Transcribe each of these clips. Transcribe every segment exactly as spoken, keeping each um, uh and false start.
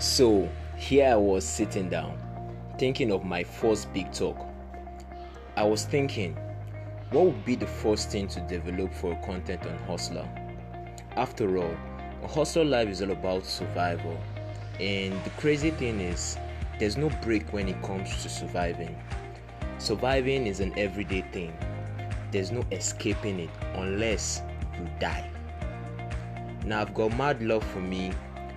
So here I was sitting down, thinking of my first big talk. I was thinking, what would be the first thing to develop for content on Hustler? After all, a Hustler life is all about survival, and the crazy thing is, there's no break when it comes to surviving. Surviving is an everyday thing. There's no escaping it unless you die. Now, I've got mad love for me.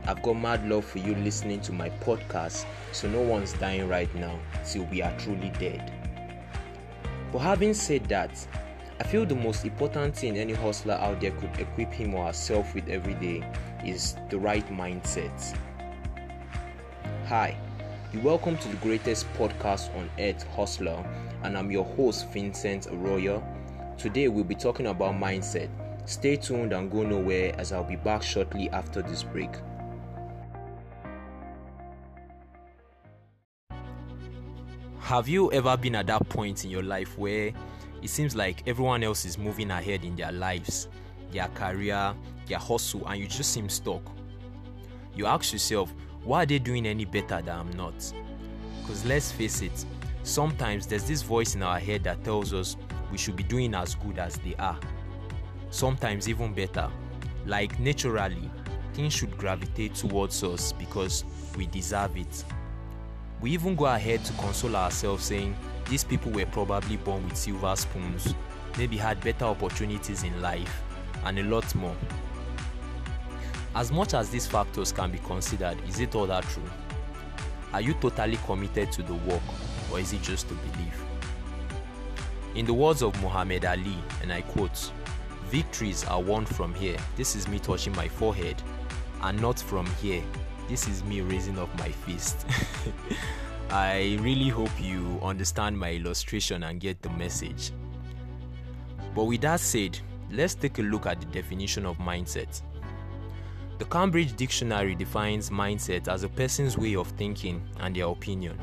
I've got mad love for you listening to my podcast, so no one's dying right now till we are truly dead. But having said that, I feel the most important thing any hustler out there could equip him or herself with every day is the right mindset. Hi, you're welcome to the greatest podcast on earth, Hustler, and I'm your host, Vincent Arroyo. Today we'll be talking about mindset. Stay tuned and go nowhere, as I'll be back shortly after this break. Have you ever been at that point in your life where it seems like everyone else is moving ahead in their lives, their career, their hustle, and you just seem stuck? You ask yourself, why are they doing any better than I'm not? Because let's face it, sometimes there's this voice in our head that tells us we should be doing as good as they are. Sometimes even better. Like naturally, things should gravitate towards us because we deserve it. We even go ahead to console ourselves saying, these people were probably born with silver spoons, maybe had better opportunities in life, and a lot more. As much as these factors can be considered, is it all that true? Are you totally committed to the work, or is it just a belief? In the words of Muhammad Ali, and I quote, "Victories are won from here, this is me touching my forehead, and not from here. This is me raising up my fist." I really hope you understand my illustration and get the message. But with that said, let's take a look at the definition of mindset. The Cambridge dictionary defines mindset as a person's way of thinking and their opinion.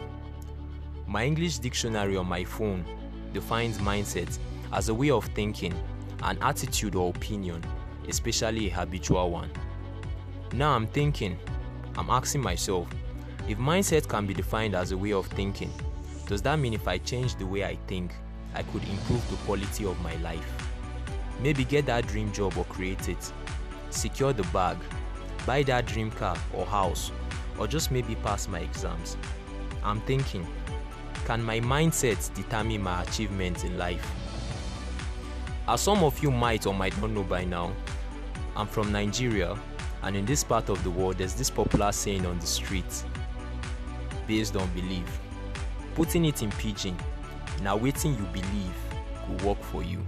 My English dictionary on my phone defines mindset as a way of thinking, an attitude or opinion, especially a habitual one. Now I'm thinking, I'm asking myself, if mindset can be defined as a way of thinking, does that mean if I change the way I think, I could improve the quality of my life? Maybe get that dream job or create it, secure the bag, buy that dream car or house, or just maybe pass my exams. I'm thinking, can my mindset determine my achievements in life? As some of you might or might not know by now, I'm from Nigeria. And in this part of the world, there's this popular saying on the street, based on belief. Putting it in pidgin, now waiting you believe will work for you.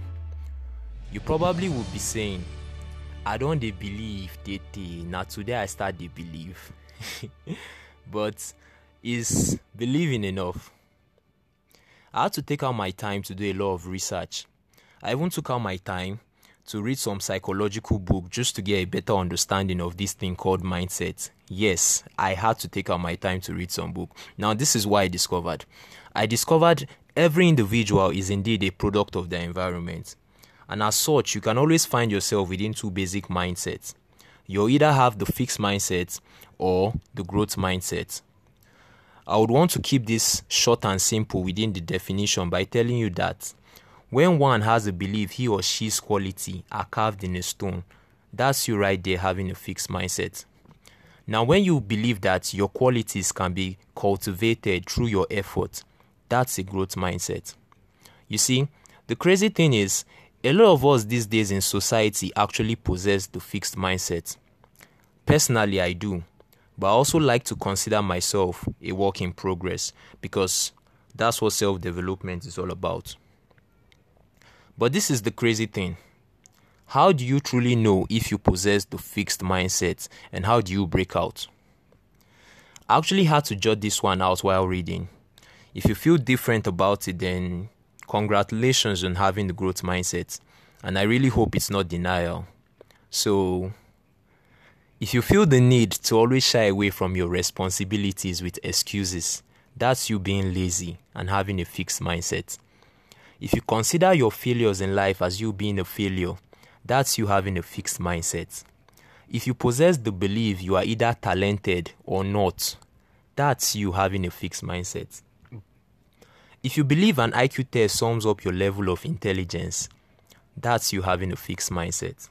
You probably will be saying, I don't dey believe, they, they. Now today I start dey believe. But is believing enough? I had to take out my time to do a lot of research. I even took out my time to read some psychological book just to get a better understanding of this thing called mindset. Yes, I had to take out my time to read some book. Now, this is what I discovered. I discovered every individual is indeed a product of their environment. And as such, you can always find yourself within two basic mindsets. You either have the fixed mindset or the growth mindset. I would want to keep this short and simple within the definition by telling you that when one has a belief he or she's quality are carved in a stone, that's you right there having a fixed mindset. Now, when you believe that your qualities can be cultivated through your effort, that's a growth mindset. You see, the crazy thing is, a lot of us these days in society actually possess the fixed mindset. Personally, I do, but I also like to consider myself a work in progress because that's what self-development is all about. But this is the crazy thing. How do you truly know if you possess the fixed mindset, and how do you break out? I actually had to jot this one out while reading. If you feel different about it, then congratulations on having the growth mindset. And I really hope it's not denial. So, if you feel the need to always shy away from your responsibilities with excuses, that's you being lazy and having a fixed mindset. If you consider your failures in life as you being a failure, that's you having a fixed mindset. If you possess the belief you are either talented or not, that's you having a fixed mindset. If you believe an I Q test sums up your level of intelligence, that's you having a fixed mindset.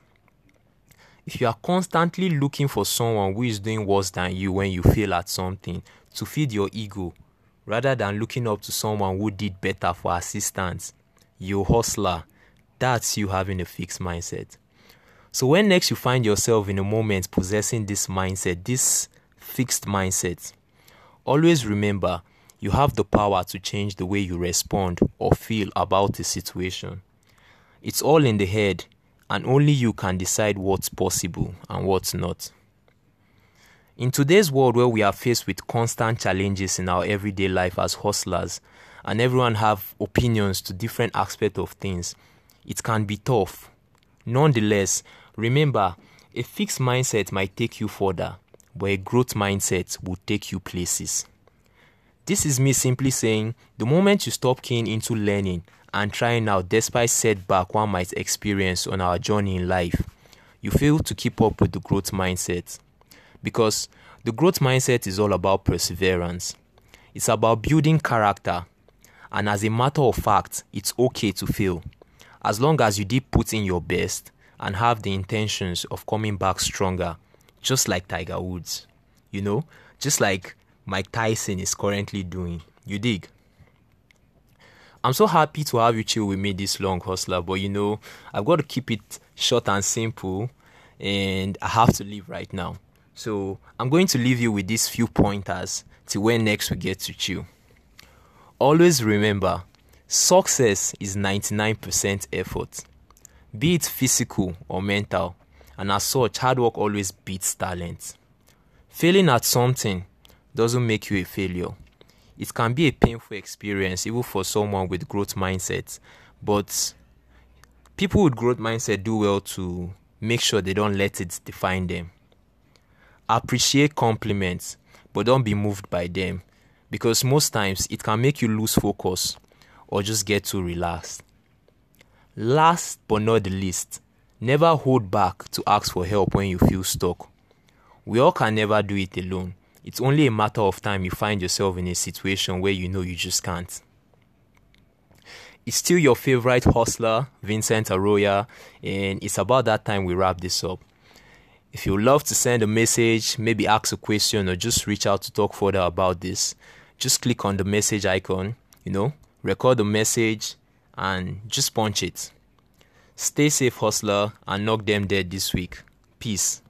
If you are constantly looking for someone who is doing worse than you when you fail at something to feed your ego, rather than looking up to someone who did better for assistance, you hustler, that's you having a fixed mindset. So when next you find yourself in a moment possessing this mindset, this fixed mindset, always remember you have the power to change the way you respond or feel about a situation. It's all in the head, and only you can decide what's possible and what's not. In today's world where we are faced with constant challenges in our everyday life as hustlers, and everyone have opinions to different aspects of things, it can be tough. Nonetheless, remember, a fixed mindset might take you further, but a growth mindset will take you places. This is me simply saying, the moment you stop keying into learning and trying out despite setback one might experience on our journey in life, you fail to keep up with the growth mindset. Because the growth mindset is all about perseverance. It's about building character. And as a matter of fact, it's okay to fail, as long as you did put in your best and have the intentions of coming back stronger, just like Tiger Woods. You know, just like Mike Tyson is currently doing. You dig? I'm so happy to have you chill with me this long, hustler, but you know, I've got to keep it short and simple, and I have to leave right now. So I'm going to leave you with these few pointers till when next we get to chill. Always remember, success is ninety-nine percent effort, be it physical or mental, and as such, hard work always beats talent. Failing at something doesn't make you a failure. It can be a painful experience even for someone with growth mindset, but people with growth mindset do well to make sure they don't let it define them. Appreciate compliments, but don't be moved by them, because most times it can make you lose focus or just get too relaxed. Last but not the least, never hold back to ask for help when you feel stuck. We all can never do it alone. It's only a matter of time you find yourself in a situation where you know you just can't. It's still your favorite hustler, Vincent Arroyo, and it's about that time we wrap this up. If you'd love to send a message, maybe ask a question, or just reach out to talk further about this, just click on the message icon, you know, record the message, and just punch it. Stay safe, hustler, and knock them dead this week. Peace.